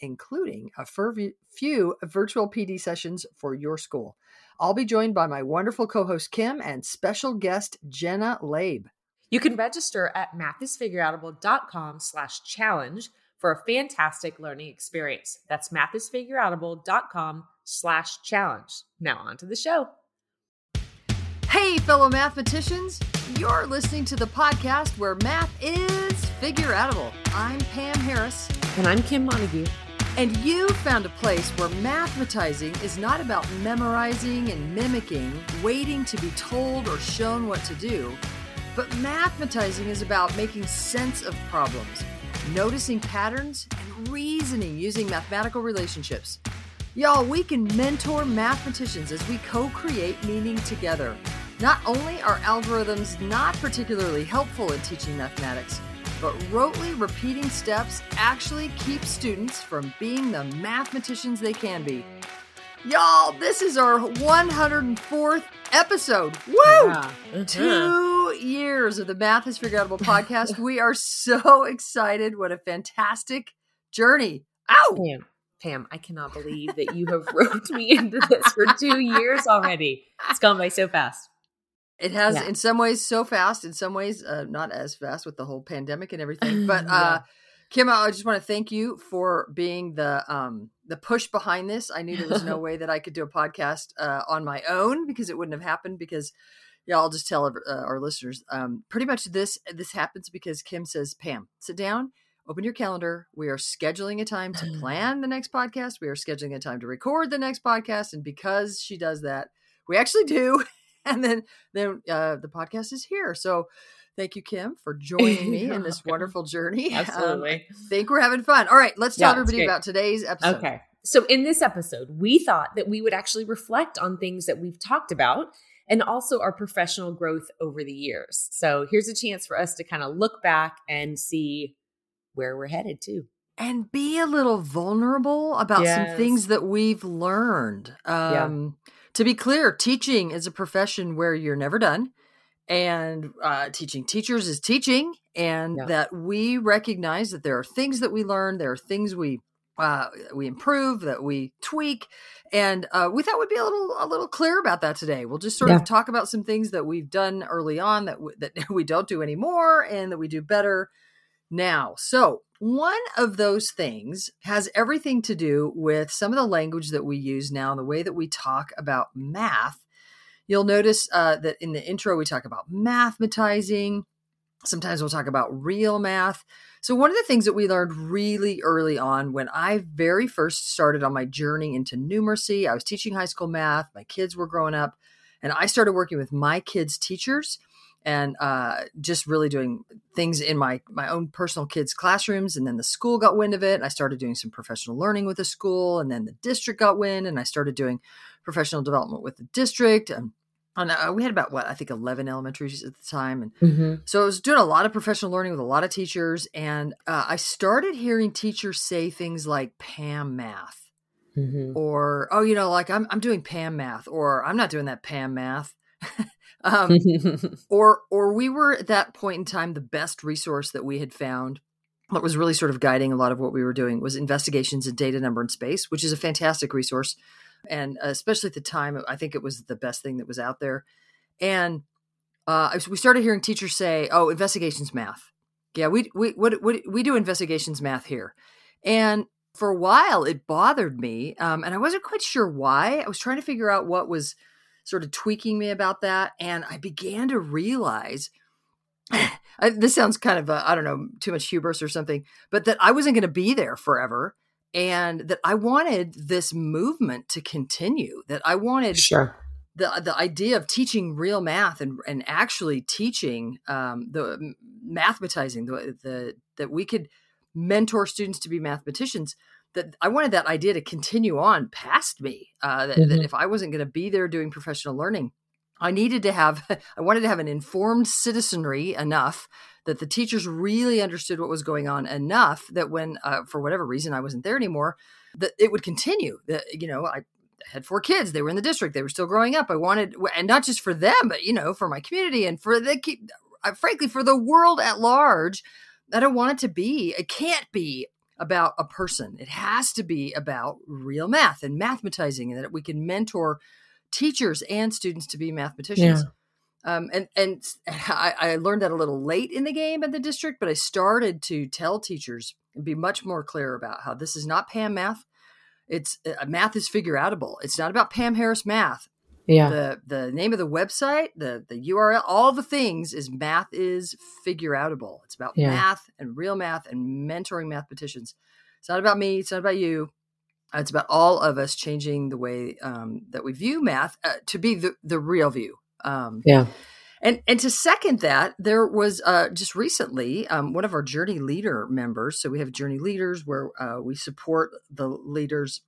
including a few virtual PD sessions for your school. I'll be joined by my wonderful co-host Kim and special guest Jenna Laib. You can register at mathisfigureoutable.com/challenge for a fantastic learning experience. That's mathisfigureoutable.com/challenge. Now on to the show. Hey, fellow mathematicians, you're listening to the podcast where math is figureoutable. I'm Pam Harris. And I'm Kim Montague. And you found a place where mathematizing is not about memorizing and mimicking, waiting to be told or shown what to do, but mathematizing is about making sense of problems, noticing patterns, and reasoning using mathematical relationships. Y'all, we can mentor mathematicians as we co-create meaning together. Not only are algorithms not particularly helpful in teaching mathematics, but rotely repeating steps actually keep students from being the mathematicians they can be. Y'all, this is our 104th episode. Woo! Yeah. 2 years of the Math is Figureoutable podcast. We are so excited. What a fantastic journey. Ow! Pam, I cannot believe that you have roped me into this for 2 years already. It's gone by so fast. It has, in some ways, so fast. In some ways, not as fast with the whole pandemic and everything. But Kim, I just want to thank you for being the push behind this. I knew there was no way that I could do a podcast on my own because it wouldn't have happened. Because I'll just tell our listeners, pretty much this happens because Kim says, "Pam, sit down, open your calendar. We are scheduling a time to plan the next podcast. We are scheduling a time to record the next podcast." And because she does that, we actually do. And then the podcast is here. So thank you, Kim, for joining me in this wonderful journey. Absolutely. I think we're having fun. All right, let's tell everybody about today's episode. Okay. So in this episode, we thought that we would actually reflect on things that we've talked about and also our professional growth over the years. So here's a chance for us to kind of look back and see where we're headed too. And be a little vulnerable about some things that we've learned. To be clear, teaching is a profession where you're never done, and teaching teachers is teaching, and that we recognize that there are things that we learn, there are things we improve, that we tweak, and we thought we'd be a little clear about that today. We'll just sort of talk about some things that we've done early on that we don't do anymore and that we do better now. So one of those things has everything to do with some of the language that we use now and the way that we talk about math. You'll notice that in the intro, we talk about mathematizing. Sometimes we'll talk about real math. So one of the things that we learned really early on when I very first started on my journey into numeracy, I was teaching high school math. My kids were growing up, and I started working with my kids' teachers and just really doing things in my own personal kids' classrooms. And then the school got wind of it. And I started doing some professional learning with the school. And then the district got wind. And I started doing professional development with the district. And we had about, 11 elementaries at the time. And so I was doing a lot of professional learning with a lot of teachers. And I started hearing teachers say things like Pam math. Or, I'm doing Pam math. Or I'm not doing that Pam math. Or we were at that point in time, the best resource that we had found that was really sort of guiding a lot of what we were doing was Investigations and Data Number in Space, which is a fantastic resource. And especially at the time, I think it was the best thing that was out there. And we started hearing teachers say, "Oh, investigations math. Yeah, we do investigations math here." And for a while, it bothered me, and I wasn't quite sure why. I was trying to figure out what was sort of tweaking me about that. And I began to realize, I this sounds kind of, I don't know, too much hubris or something, but that I wasn't going to be there forever and that I wanted this movement to continue, that I wanted the idea of teaching real math and actually teaching the mathematizing, that we could mentor students to be mathematicians, that I wanted that idea to continue on past me, that if I wasn't going to be there doing professional learning, I wanted to have an informed citizenry enough that the teachers really understood what was going on enough that when, for whatever reason, I wasn't there anymore, that it would continue. That, you know, I had 4 kids, they were in the district, they were still growing up. I wanted, and not just for them, but, you know, for my community and for frankly, for the world at large. I don't want it to be, it can't be about a person. It has to be about real math and mathematizing, and that we can mentor teachers and students to be mathematicians. Yeah. And I learned that a little late in the game at the district, but I started to tell teachers and be much more clear about how this is not Pam math. It's math is figureoutable. It's not about Pam Harris math. Yeah. The name of the website, the URL, all the things is Math is Figureoutable. It's about math and real math and mentoring mathematicians. It's not about me. It's not about you. It's about all of us changing the way that we view math to be the real view. And to second that, there was just recently one of our Journey Leader members. So we have Journey Leaders where we support the leaders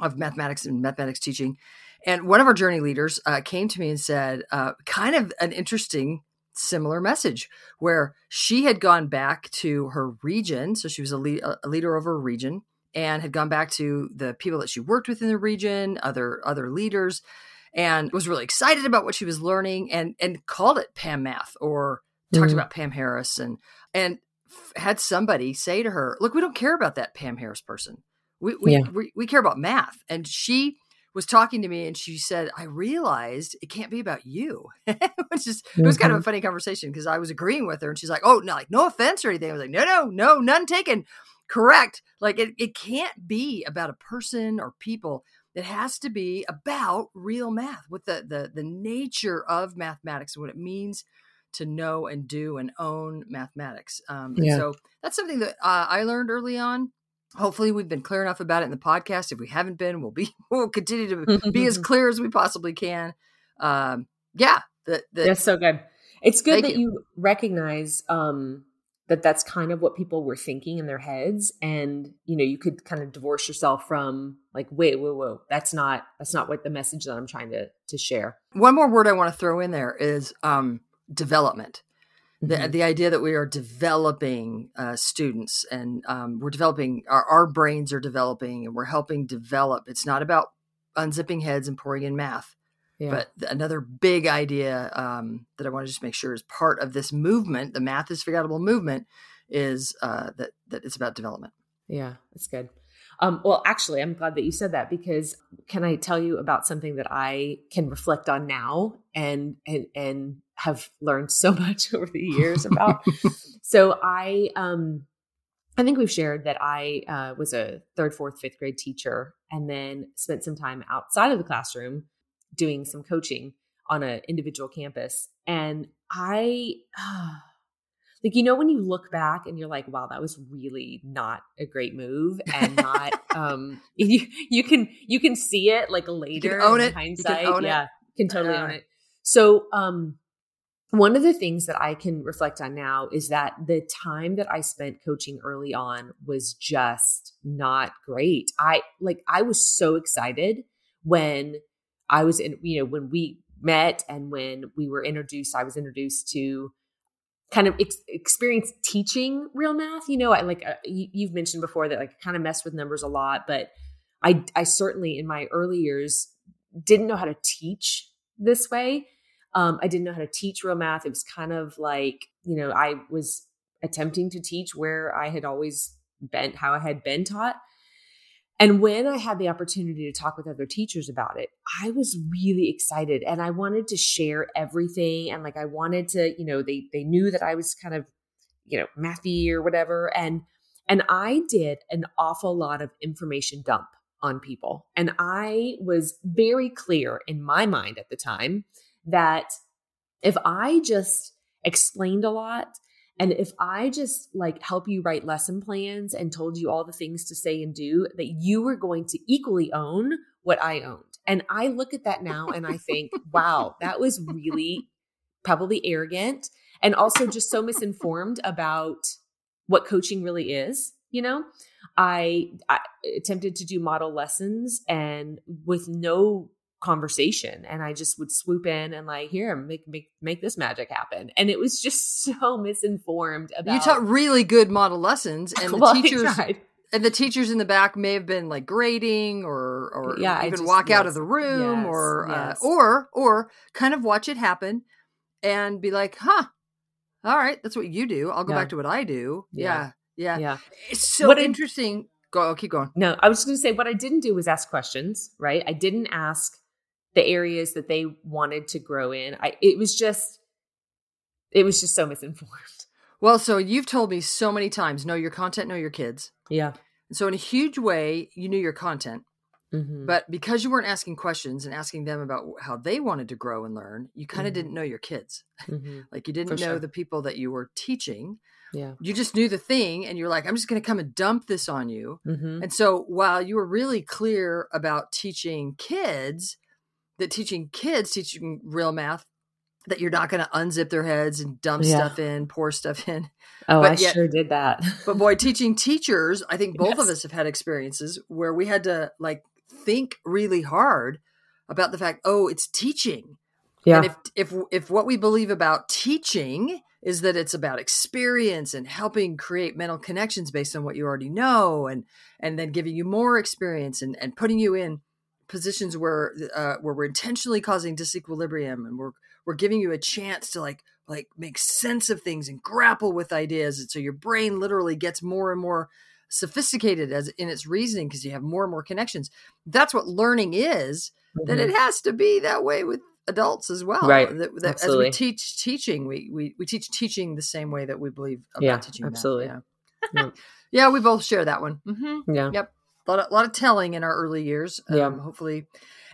of mathematics and mathematics teaching. And one of our Journey Leaders came to me and said kind of an interesting similar message where she had gone back to her region. So she was a leader over a region and had gone back to the people that she worked with in the region, other leaders, and was really excited about what she was learning and called it Pam Math or talked about Pam Harris and had somebody say to her, look, we don't care about that Pam Harris person. We care about math. And she was talking to me and she said, I realized it can't be about you, which is, it was kind of a funny conversation because I was agreeing with her and she's like, oh, no, like no offense or anything. I was like, no, none taken. Correct. Like it can't be about a person or people. It has to be about real math, with the nature of mathematics and what it means to know and do and own mathematics. And so that's something that I learned early on. Hopefully we've been clear enough about it in the podcast. If we haven't been, we'll continue to be as clear as we possibly can. That's so good. It's good that you recognize that's kind of what people were thinking in their heads. And, you know, you could kind of divorce yourself from like, wait, whoa, that's not what the message that I'm trying to share. One more word I want to throw in there is development. The idea that we are developing students and we're developing, our brains are developing and we're helping develop. It's not about unzipping heads and pouring in math. Yeah. But another big idea that I want to just make sure is part of this movement, the Math is Figureoutable movement, is that it's about development. Yeah, that's good. Well, actually, I'm glad that you said that because can I tell you about something that I can reflect on now and have learned so much over the years about? So I think we've shared that I was a 3rd, 4th, 5th grade teacher and then spent some time outside of the classroom doing some coaching on an individual campus. And I, like, you know, when you look back and you're like, wow, that was really not a great move and not, you can see it like later. You can own it. Hindsight. You can own it. Can totally own it. So, one of the things that I can reflect on now is that the time that I spent coaching early on was just not great. I was so excited when I was in, you know, when we met and when we were introduced, I was introduced to kind of experience teaching real math. You know, I like, you've mentioned before that like I kind of messed with numbers a lot, but I certainly in my early years didn't know how to teach this way. I didn't know how to teach real math. It was kind of like, you know, I was attempting to teach where I had always been, how I had been taught. And when I had the opportunity to talk with other teachers about it, I was really excited and I wanted to share everything. And like, I wanted to, you know, they knew that I was kind of, you know, mathy or whatever. And I did an awful lot of information dump on people. And I was very clear in my mind at the time that if I just explained a lot And if I just like help you write lesson plans and told you all the things to say and do, that you were going to equally own what I owned. And I look at that now and I think, wow, that was really probably arrogant and also just so misinformed about what coaching really is. You know, I attempted to do model lessons and with no conversation, and I just would swoop in and like, here, make this magic happen. And it was just so misinformed about. You taught really good model lessons, and the teachers in the back may have been like grading or yeah, even just, walk out of the room or kind of watch it happen and be like, huh, all right, that's what you do. I'll go back to what I do. Yeah. It's so interesting. Go, keep going. No, I was just going to say what I didn't do was ask questions, right? I didn't ask the areas that they wanted to grow in. It was just so misinformed. Well, so you've told me so many times, know your content, know your kids. Yeah. So in a huge way, you knew your content, but because you weren't asking questions and asking them about how they wanted to grow and learn, you kind of didn't know your kids. Like you didn't know the people that you were teaching. Yeah. You just knew the thing and you're like, I'm just going to come and dump this on you. And so while you were really clear about teaching real math, that you're not going to unzip their heads and dump stuff in, pour stuff in. Oh, but I sure did that. But boy, teaching teachers, I think both of us have had experiences where we had to like think really hard about the fact, oh, it's teaching. Yeah. And if what we believe about teaching is that it's about experience and helping create mental connections based on what you already know, and then giving you more experience and putting you in positions where we're intentionally causing disequilibrium and we're giving you a chance to like make sense of things and grapple with ideas, and so your brain literally gets more and more sophisticated as in its reasoning because you have more and more connections. That's what learning is. Then it has to be that way with adults as well, right? As we teach teaching, we teach teaching the same way that we believe about teaching. Absolutely, yeah, we both share that one. Yeah, yep. A lot of telling in our early years, hopefully.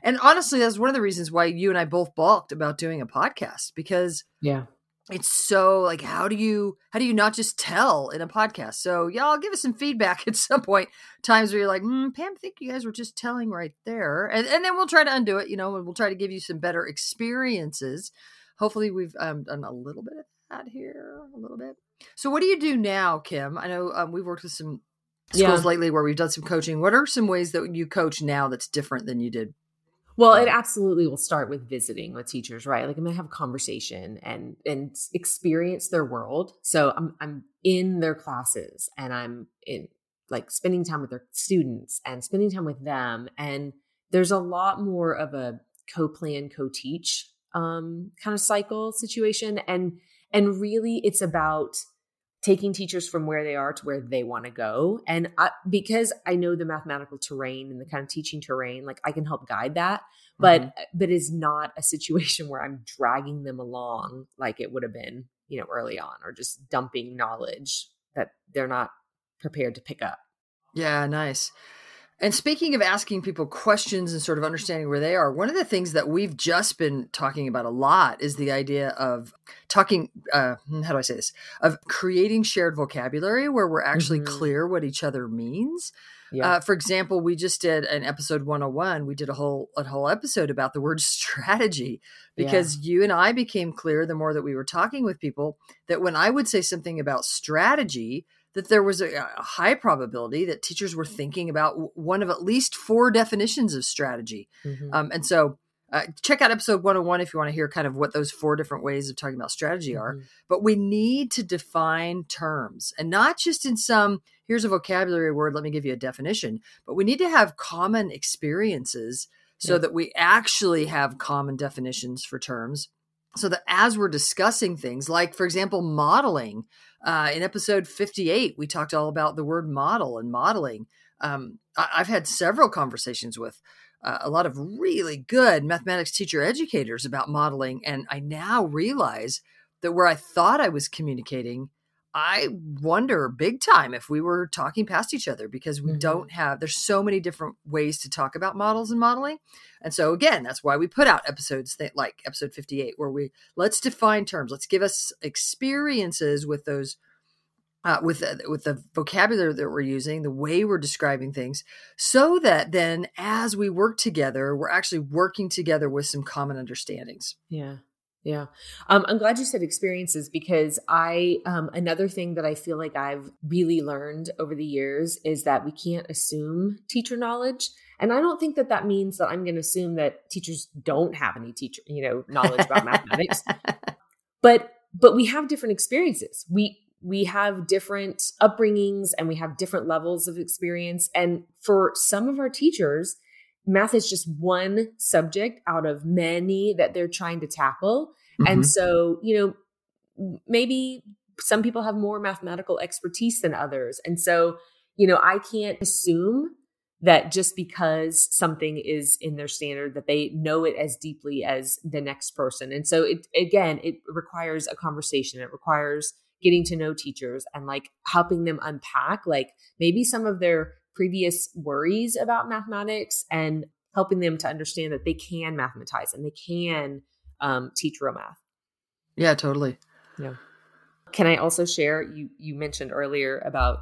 And honestly, that's one of the reasons why you and I both balked about doing a podcast, because it's so like, how do you not just tell in a podcast? So y'all give us some feedback at some point, times where you're like, Pam, I think you guys were just telling right there. And then we'll try to undo it, and we'll try to give you some better experiences. Hopefully we've done a little bit of that here, a little bit. So what do you do now, Kim? I know we've worked with some schools lately where we've done some coaching. What are some ways that you coach now that's different than you did? Well, it absolutely will start with visiting with teachers, right? Like I'm going to have a conversation and experience their world. So I'm in their classes and I'm in like spending time with their students and spending time with them. And there's a lot more of a co-plan, co-teach kind of cycle situation. And really it's about taking teachers from where they are to where they want to go. And because I know the mathematical terrain and the kind of teaching terrain, like I can help guide that, but it's not a situation where I'm dragging them along like it would have been, early on, or just dumping knowledge that they're not prepared to pick up. Yeah, nice. And speaking of asking people questions and sort of understanding where they are, one of the things that we've just been talking about a lot is the idea of creating shared vocabulary where we're actually clear what each other means. Yeah. For example, we just did an episode 101. We did a whole episode about the word strategy, because you and I became clear the more that we were talking with people that when I would say something about strategy, that there was a high probability that teachers were thinking about one of at least 4 definitions of strategy. And so check out episode 101 if you want to hear kind of what those 4 different ways of talking about strategy are. But we need to define terms, and not just in some, here's a vocabulary word, let me give you a definition, but we need to have common experiences so that we actually have common definitions for terms. So that as we're discussing things, like, for example, modeling, in episode 58, we talked all about the word model and modeling. I've had several conversations with a lot of really good mathematics teacher educators about modeling. And I now realize that where I thought I was communicating, I wonder big time if we were talking past each other, because we don't have, there's so many different ways to talk about models and modeling. And so again, that's why we put out episodes like episode 58, where we, let's define terms. Let's give us experiences with those, with the vocabulary that we're using, the way we're describing things, so that then as we work together, we're actually working together with some common understandings. Yeah. Yeah. I'm glad you said experiences, because another thing that I feel like I've really learned over the years is that we can't assume teacher knowledge. And I don't think that that means that I'm going to assume that teachers don't have any teacher, knowledge about mathematics, but we have different experiences. We have different upbringings and we have different levels of experience. And for some of our teachers, math is just one subject out of many that they're trying to tackle. Mm-hmm. And so, maybe some people have more mathematical expertise than others. And so, I can't assume that just because something is in their standard that they know it as deeply as the next person. And so it requires a conversation. It requires getting to know teachers and helping them unpack, maybe some of their previous worries about mathematics, and helping them to understand that they can mathematize and they can teach real math. Yeah, totally. Yeah. Can I also share, you mentioned earlier about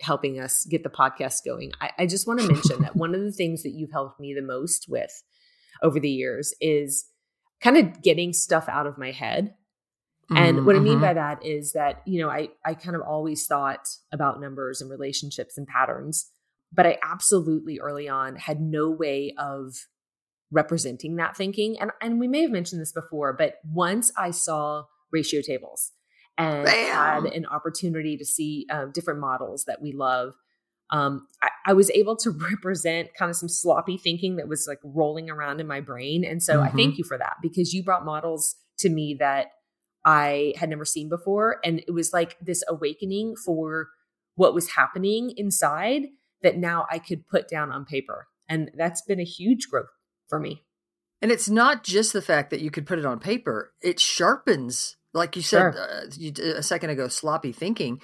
helping us get the podcast going. I just want to mention that one of the things that you've helped me the most with over the years is kind of getting stuff out of my head. And what I mean by that is that, I kind of always thought about numbers and relationships and patterns, but I absolutely early on had no way of representing that thinking. And we may have mentioned this before, but once I saw ratio tables and had an opportunity to see different models that we love, I was able to represent kind of some sloppy thinking that was rolling around in my brain. And so I thank you for that, because you brought models to me that I had never seen before. And it was like this awakening for what was happening inside that now I could put down on paper. And that's been a huge growth for me. And it's not just the fact that you could put it on paper. It sharpens, like you said a second ago, sloppy thinking.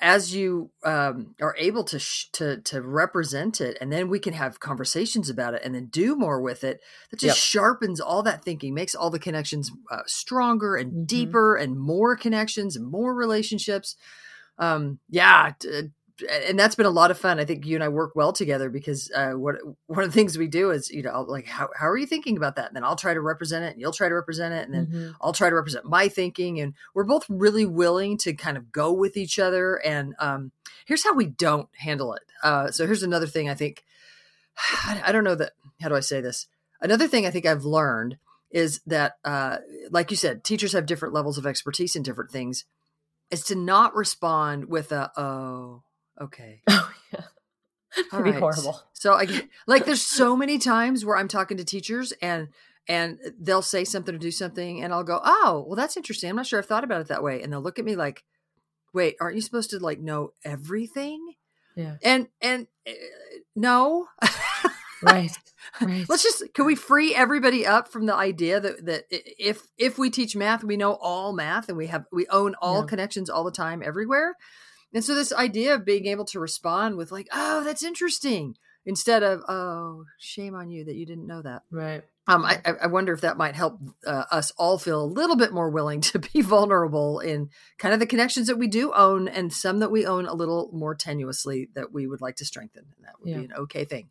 As you are able to represent it, and then we can have conversations about it and then do more with it, that just sharpens all that thinking, makes all the connections stronger and deeper, and more connections and more relationships. And that's been a lot of fun. I think you and I work well together, because one of the things we do is, how are you thinking about that? And then I'll try to represent it, and you'll try to represent it, and then I'll try to represent my thinking. And we're both really willing to kind of go with each other. And here's how we don't handle it. So here's another thing I think, I don't know that, how do I say this? Another thing I think I've learned is that, like you said, teachers have different levels of expertise in different things, is to not respond with okay. Oh, yeah. That'd be horrible. So there's so many times where I'm talking to teachers and they'll say something or do something, and I'll go, oh, well, that's interesting. I'm not sure I've thought about it that way. And they'll look at me like, wait, aren't you supposed to know everything? Yeah. And no. Right. Can we free everybody up from the idea that if we teach math, we know all math, and we own all connections all the time, everywhere. And so this idea of being able to respond with oh, that's interesting, instead of, oh, shame on you that you didn't know that. Right. I wonder if that might help us all feel a little bit more willing to be vulnerable in kind of the connections that we do own, and some that we own a little more tenuously that we would like to strengthen. And that would be an okay thing.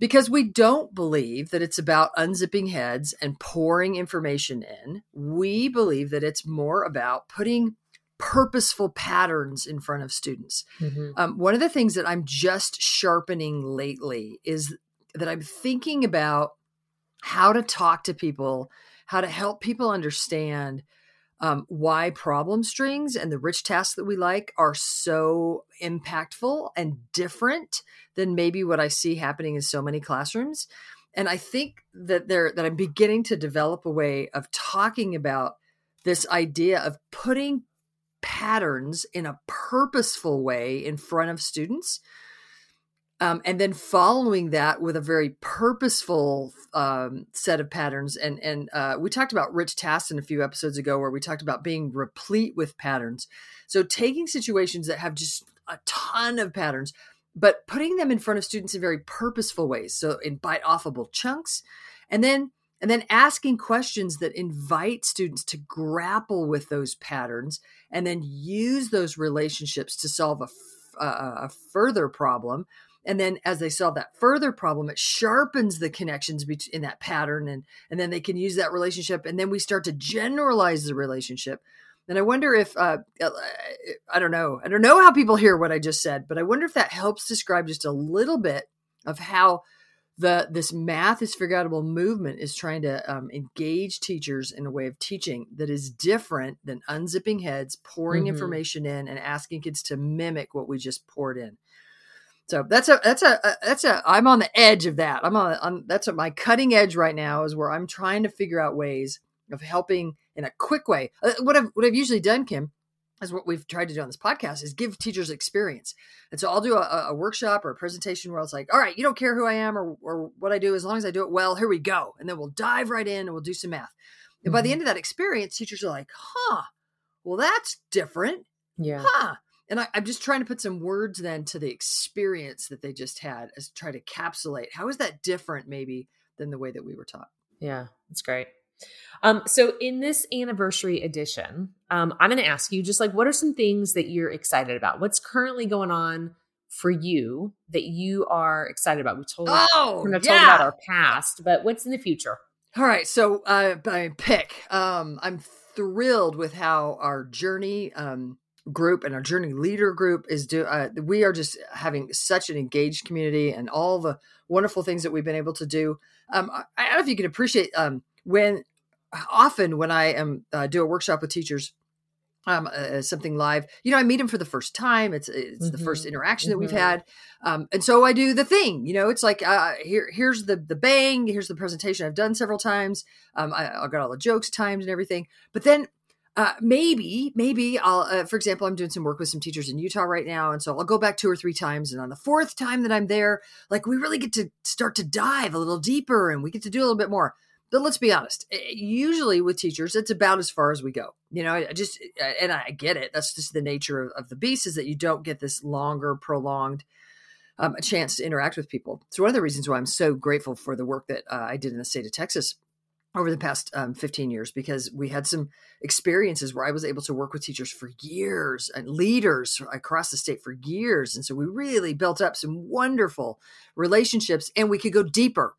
Because we don't believe that it's about unzipping heads and pouring information in. We believe that it's more about putting purposeful patterns in front of students. One of the things that I'm just sharpening lately is that I'm thinking about how to talk to people, how to help people understand why problem strings and the rich tasks that we like are so impactful and different than maybe what I see happening in so many classrooms. And I think that I'm beginning to develop a way of talking about this idea of putting patterns in a purposeful way in front of students. And then following that with a very purposeful set of patterns. And we talked about Rich Tasson a few episodes ago, where we talked about being replete with patterns. So taking situations that have just a ton of patterns, but putting them in front of students in very purposeful ways. So in bite-offable chunks, and then asking questions that invite students to grapple with those patterns and then use those relationships to solve a further problem. And then as they solve that further problem, it sharpens the connections in that pattern. And then they can use that relationship. And then we start to generalize the relationship. And I wonder if, I don't know how people hear what I just said, but I wonder if that helps describe just a little bit of how this Math is Figureoutable movement is trying to engage teachers in a way of teaching that is different than unzipping heads, pouring information in, and asking kids to mimic what we just poured in. So that's I'm on the edge of that. That's my cutting edge right now, is where I'm trying to figure out ways of helping in a quick way. What I've usually done, Kim, is what we've tried to do on this podcast is give teachers experience. And so I'll do a workshop or a presentation where it's like, all right, you don't care who I am or what I do, as long as I do it well, here we go. And then we'll dive right in and we'll do some math. And by the end of that experience, teachers are like, huh, well, that's different. Yeah. Huh. And I'm just trying to put some words then to the experience that they just had, as try to encapsulate. How is that different maybe than the way that we were taught? Yeah, that's great. So in this anniversary edition, I'm going to ask you just like, what are some things that you're excited about? What's currently going on for you that you are excited about? We're going to talk about our past, but what's in the future? All right. So I'm thrilled with how our Journey group and our Journey Leader group is doing. We are just having such an engaged community and all the wonderful things that we've been able to do. I don't know if you can appreciate when I am do a workshop with teachers, something live, I meet them for the first time. It's the first interaction that we've had. And so I do the thing, it's like, here's the bang, here's the presentation I've done several times. I got all the jokes timed and everything, but then maybe I'll, for example, I'm doing some work with some teachers in Utah right now. And so I'll go back 2 or 3 times. And on the 4th time that I'm there, like we really get to start to dive a little deeper and we get to do a little bit more. But let's be honest, usually with teachers, it's about as far as we go. And I get it. That's just the nature of the beast, is that you don't get this longer, prolonged a chance to interact with people. So one of the reasons why I'm so grateful for the work that I did in the state of Texas over the past 15 years, because we had some experiences where I was able to work with teachers for years and leaders across the state for years. And so we really built up some wonderful relationships and we could go deeper.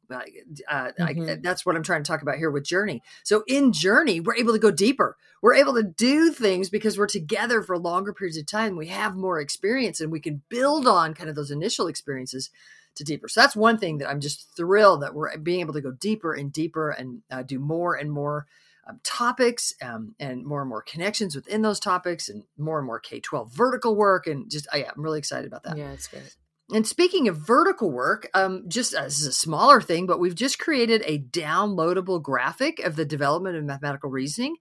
That's what I'm trying to talk about here with Journey. So in Journey, we're able to go deeper. We're able to do things because we're together for longer periods of time. We have more experience and we can build on kind of those initial experiences to deeper. So that's one thing that I'm just thrilled that we're being able to go deeper and deeper and do more and more topics and more connections within those topics and more K-12 vertical work. And just, I'm really excited about that. Yeah, it's good. And speaking of vertical work, this is a smaller thing, but we've just created a downloadable graphic of the development of mathematical reasoning.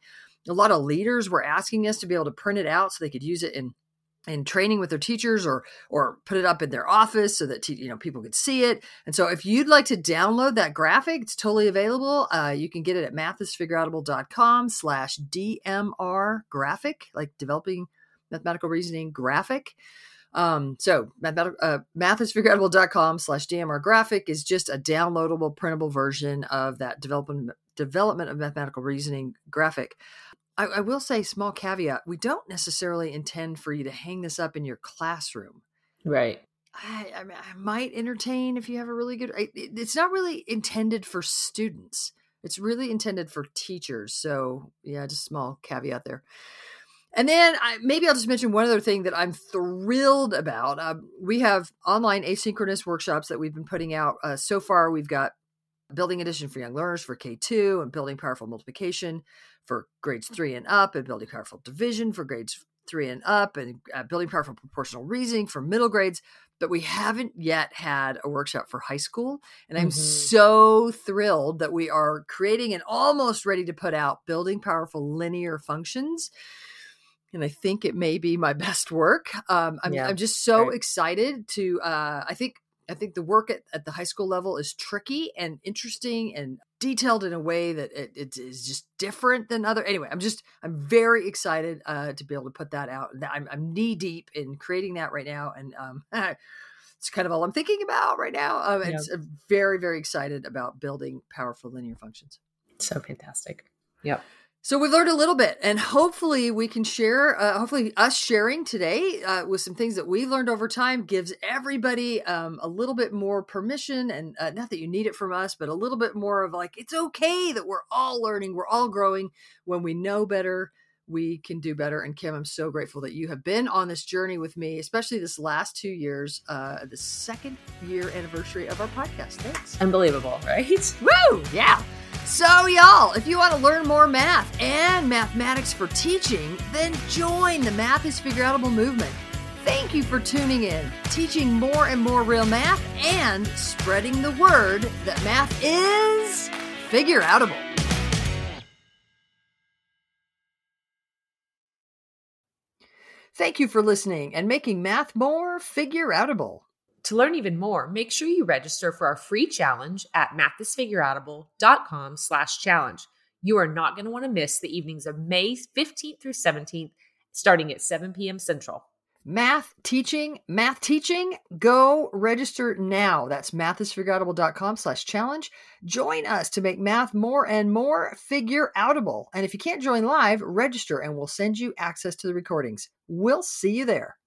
A lot of leaders were asking us to be able to print it out so they could use it in training with their teachers or put it up in their office so that people could see it. And so if you'd like to download that graphic, it's totally available. You can get it at mathisfigureoutable.com/DMR graphic, like developing mathematical reasoning graphic. So mathisfigureoutable.com/DMR graphic is just a downloadable, printable version of that development of mathematical reasoning graphic. I will say, small caveat, we don't necessarily intend for you to hang this up in your classroom. Right. I might entertain if you have a really good, it's not really intended for students. It's really intended for teachers. So yeah, just small caveat there. And then maybe I'll just mention one other thing that I'm thrilled about. We have online asynchronous workshops that we've been putting out. So far, we've got building addition for young learners for K2, and building powerful multiplication for grades 3 and up, and building powerful division for grades 3 and up, and building powerful proportional reasoning for middle grades. But we haven't yet had a workshop for high school. And I'm so thrilled that we are creating and almost ready to put out building powerful linear functions. And I think it may be my best work. I'm just so excited to, I think, I think the work at the high school level is tricky and interesting and detailed in a way that it is just different than other. Anyway, I'm very excited to be able to put that out. I'm knee deep in creating that right now. And it's kind of all I'm thinking about right now. I'm very, very excited about building powerful linear functions. So fantastic. Yep. So we've learned a little bit, and hopefully we can share, hopefully us sharing today with some things that we've learned over time gives everybody a little bit more permission, and not that you need it from us, but a little bit more of like, it's okay that we're all learning, we're all growing. When we know better, we can do better. And Kim, I'm so grateful that you have been on this journey with me, especially this last 2 years, the 2nd year anniversary of our podcast. Thanks. Unbelievable, right? Woo! Yeah. So y'all, if you want to learn more math and mathematics for teaching, then join the Math is Figureoutable movement. Thank you for tuning in, teaching more and more real math, and spreading the word that math is figureoutable. Thank you for listening and making math more figureoutable. To learn even more, make sure you register for our free challenge at mathisfigureoutable.com/challenge. You are not going to want to miss the evenings of May 15th through 17th, starting at 7 p.m. Central. Math teaching, go register now. That's mathisfigureoutable.com/challenge. Join us to make math more and more figureoutable. And if you can't join live, register and we'll send you access to the recordings. We'll see you there.